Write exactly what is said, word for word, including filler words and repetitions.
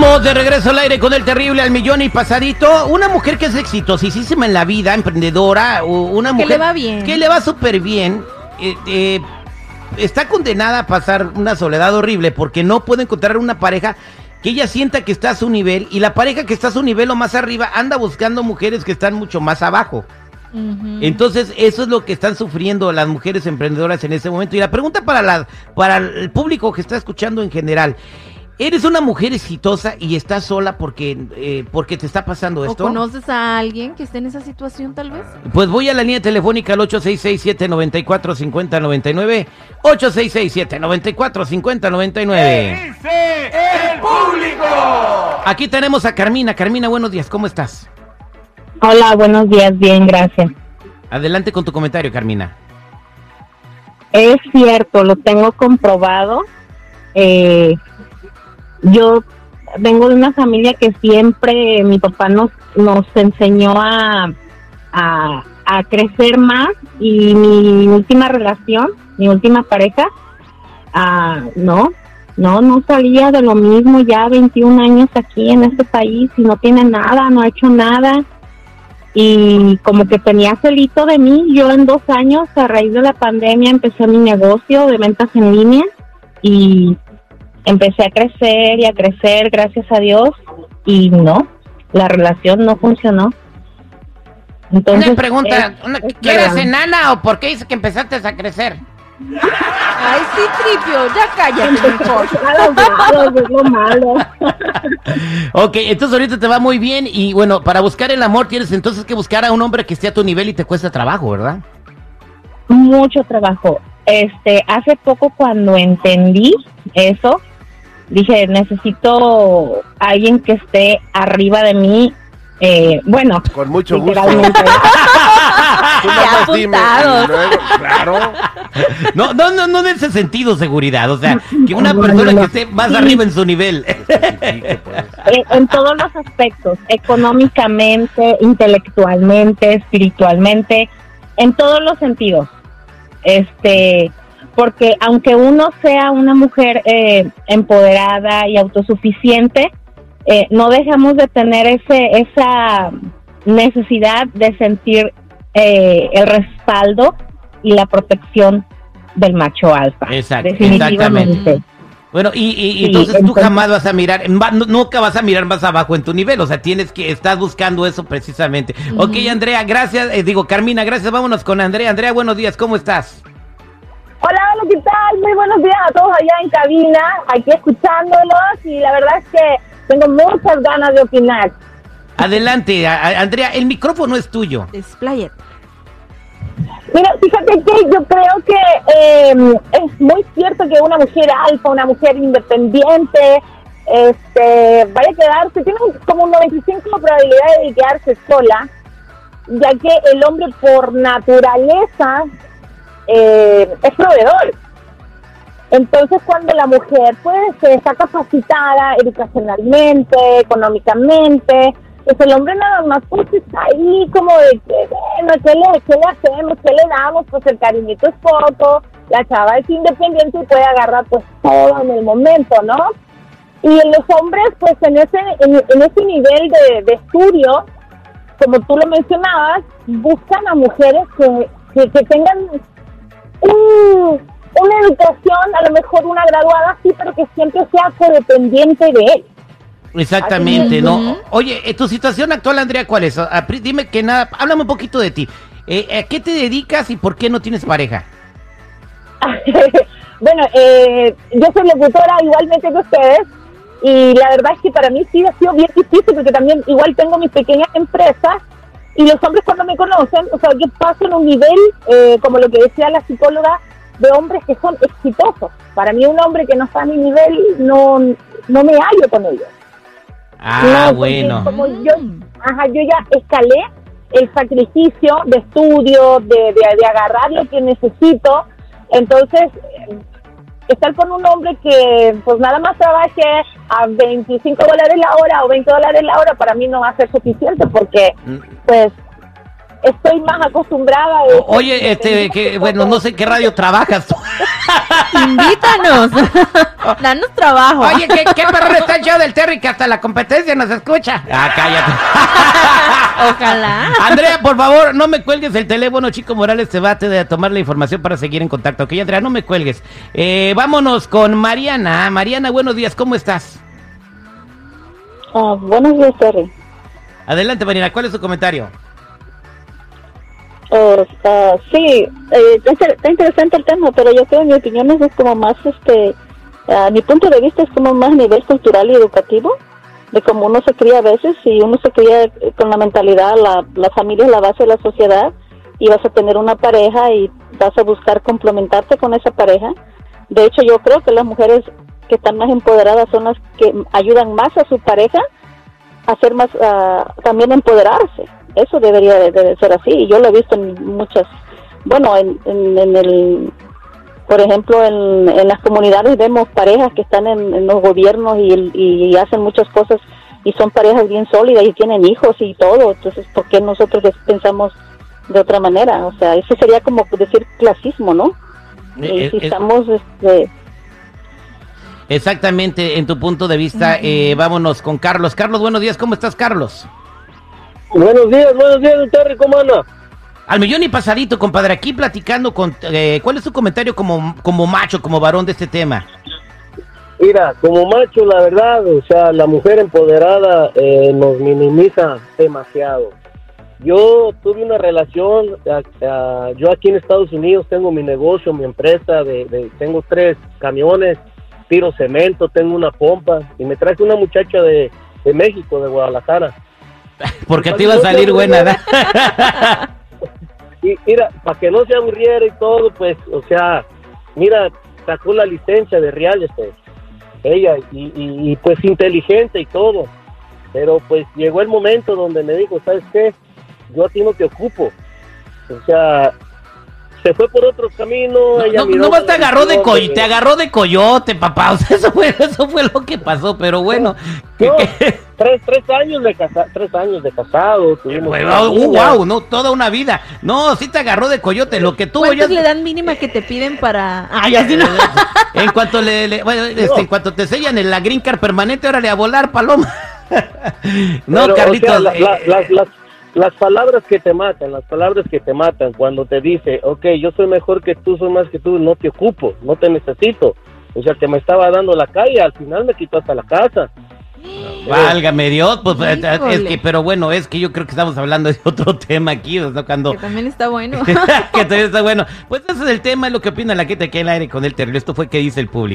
Estamos de regreso al aire con El Terrible al millón y pasadito. Una mujer que es exitosísima en la vida, emprendedora, una mujer que le va bien, que le va súper bien, eh, eh, está condenada a pasar una soledad horrible porque no puede encontrar una pareja que ella sienta que está a su nivel, y la pareja que está a su nivel o más arriba anda buscando mujeres que están mucho más abajo. Uh-huh. Entonces eso es lo que están sufriendo las mujeres emprendedoras en este momento. Y la pregunta para, la, para el público que está escuchando en general: ¿eres una mujer exitosa y estás sola porque, eh, porque te está pasando esto? ¿O conoces a alguien que esté en esa situación tal vez? Pues voy a la línea telefónica al ocho seis seis, siete nueve cuatro, cinco cero nueve nueve. ocho seis seis, siete nueve cuatro, cinco cero nueve nueve. ¿Qué dice el público? Aquí tenemos a Carmina. Carmina, buenos días, ¿cómo estás? Hola, buenos días, bien, gracias. Adelante con tu comentario, Carmina. Es cierto, lo tengo comprobado. Eh... Yo vengo de una familia que siempre mi papá nos nos enseñó a, a, a crecer más, y mi última relación, mi última pareja, uh, no, no, no salía de lo mismo. Ya veintiún años aquí en este país y no tiene nada, no ha hecho nada, y como que tenía celito de mí. Yo en dos años, a raíz de la pandemia, empecé mi negocio de ventas en línea y empecé a crecer y a crecer, gracias a Dios, y no, la relación no funcionó. Entonces, una pregunta, es, una, ¿qué eras, enana, o por qué dices que empezaste a crecer? Ay, sí, Tripio, ya cállate, mejor. Malo. Ok, entonces ahorita te va muy bien, y bueno, para buscar el amor tienes entonces que buscar a un hombre que esté a tu nivel, y te cuesta trabajo, ¿verdad? Mucho trabajo. Este, hace poco, cuando entendí eso, dije, necesito a alguien que esté arriba de mí, eh, bueno, con mucho gusto. No, no, no, no en ese sentido, seguridad, o sea, que una no, persona no, que esté más sí. arriba en su nivel. eh, en todos los aspectos, económicamente, intelectualmente, espiritualmente, en todos los sentidos. Este... Porque aunque uno sea una mujer eh, empoderada y autosuficiente, eh, no dejamos de tener ese esa necesidad de sentir eh, el respaldo y la protección del macho alfa. Exacto, definitivamente. Bueno, y, y sí, entonces tú entonces... jamás vas a mirar, nunca vas a mirar más abajo en tu nivel, o sea, tienes que, estás buscando eso precisamente. Uh-huh. Ok, Andrea, gracias, eh, digo, Carmina, gracias, vámonos con Andrea. Andrea, buenos días, ¿cómo estás? Hola, hola, ¿qué tal? Muy buenos días a todos allá en cabina, aquí escuchándolos, y la verdad es que tengo muchas ganas de opinar. Adelante, a- Andrea, el micrófono es tuyo. Despláyate. Mira, fíjate que yo creo que eh, es muy cierto que una mujer alfa, una mujer independiente, este, vaya a quedarse, tiene como un noventa y cinco por ciento de probabilidad de quedarse sola, ya que el hombre por naturaleza... Eh, es proveedor. Entonces, cuando la mujer pues está capacitada educacionalmente, económicamente, pues el hombre nada más pues está ahí como de que, bueno, ¿qué le, qué le hacemos? ¿Qué le damos? Pues el cariñito es poco, la chava es independiente y puede agarrar pues todo en el momento, ¿no? Y en los hombres pues en ese, en, en ese nivel de, de estudio, como tú lo mencionabas, buscan a mujeres que, que, que tengan Uh, una educación, a lo mejor una graduada, sí, pero que siempre sea codependiente de él. Exactamente, ¿no? Oye, tu situación actual, Andrea, ¿cuál es? Dime que nada, háblame un poquito de ti. Eh, ¿A qué te dedicas y por qué no tienes pareja? Bueno, eh, yo soy locutora igualmente que ustedes, y la verdad es que para mí sí ha sido bien difícil, porque también igual tengo mis pequeñas empresas. Y los hombres cuando me conocen, o sea, yo paso en un nivel, eh, como lo que decía la psicóloga, de hombres que son exitosos. Para mí un hombre que no está a mi nivel, no, no me hallo con ellos. Ah, no, bueno. Como yo, ajá, yo ya escalé el sacrificio de estudio, de, de, de agarrar lo que necesito. Entonces, eh, estar con un hombre que pues nada más trabaje a veinticinco dólares la hora o veinte dólares la hora, para mí no va a ser suficiente, porque pues estoy más acostumbrada. A... Oye, este, que, bueno, no sé qué radio trabajas. Invítanos. Danos trabajo. Oye, qué, qué perro está el show del Terry, que hasta la competencia nos escucha. Ah, cállate. Ojalá. Andrea, por favor, no me cuelgues el teléfono. Chico Morales se va a tomar la información para seguir en contacto. Ok, Andrea, no me cuelgues. Eh, vámonos con Mariana. Mariana, buenos días, ¿cómo estás? Uh, buenos días, Terry. Adelante, Mariana, ¿cuál es tu comentario? Uh, uh, sí, eh, está interesante el tema, pero yo creo, en mi opinión, es como más, este, a uh, mi punto de vista, es como más nivel cultural y educativo, de cómo uno se cría a veces, y uno se cría con la mentalidad, la, la familia es la base de la sociedad, y vas a tener una pareja y vas a buscar complementarte con esa pareja. De hecho, yo creo que las mujeres que están más empoderadas son las que ayudan más a su pareja a ser más, uh, también empoderarse. Eso debería de, de ser así, y yo lo he visto en muchas, bueno, en, en, en el, por ejemplo, en, en las comunidades vemos parejas que están en, en los gobiernos y, y hacen muchas cosas, y son parejas bien sólidas y tienen hijos y todo. Entonces, ¿por qué nosotros pensamos de otra manera? O sea, eso sería como decir clasismo, ¿no? Y es, si estamos... Es... Este, exactamente, en tu punto de vista. Uh-huh. eh, vámonos con Carlos. Carlos, buenos días, ¿cómo estás, Carlos? Buenos días, buenos días, Terry, ¿cómo anda? Al millón y pasadito, compadre, aquí platicando con... Eh, ¿Cuál es tu comentario como, como macho, como varón de este tema? Mira, como macho, la verdad, o sea, la mujer empoderada eh, nos minimiza demasiado. Yo tuve una relación, a, a, yo aquí en Estados Unidos tengo mi negocio, mi empresa, de, de tengo tres camiones, tiro cemento, tengo una pompa, y me traje una muchacha de, de México, de Guadalajara. Porque te iba a salir buena, ¿verdad? Y mira, para que no se aburriera y todo, pues, o sea, mira, sacó la licencia de real estate, ella, y, y, y pues inteligente y todo, pero pues llegó el momento donde me dijo, ¿sabes qué? Yo a ti no te ocupo, o sea, se fue por otro camino. No, ella no, no más te agarró de coyote, te agarró de coyote, papá, o sea, eso fue, eso fue lo que pasó, pero bueno. No, que, tres, tres años de casa, tres años de casado. Tuvimos bueno, uh, wow, no, toda una vida. No, sí te agarró de coyote, lo que tuvo ya. Le dan mínima que te piden para. Ay, así no. En cuanto le, le bueno, este, no. en cuanto te sellan en la green card permanente, órale a volar, paloma. No, pero, Carlitos. O sea, la, eh, la, la, la, Las palabras que te matan, las palabras que te matan cuando te dice, ok, yo soy mejor que tú, soy más que tú, no te ocupo, no te necesito. O sea, que me estaba dando la calle, al final me quitó hasta la casa. Válgame Dios, pues, es que, pero bueno, es que yo creo que estamos hablando de otro tema aquí, o sea, cuando... Que también está bueno. Que también está bueno. Pues ese es el tema, es lo que opina la gente aquí en el aire con el Terrible. Esto fue ¿Qué dice el público?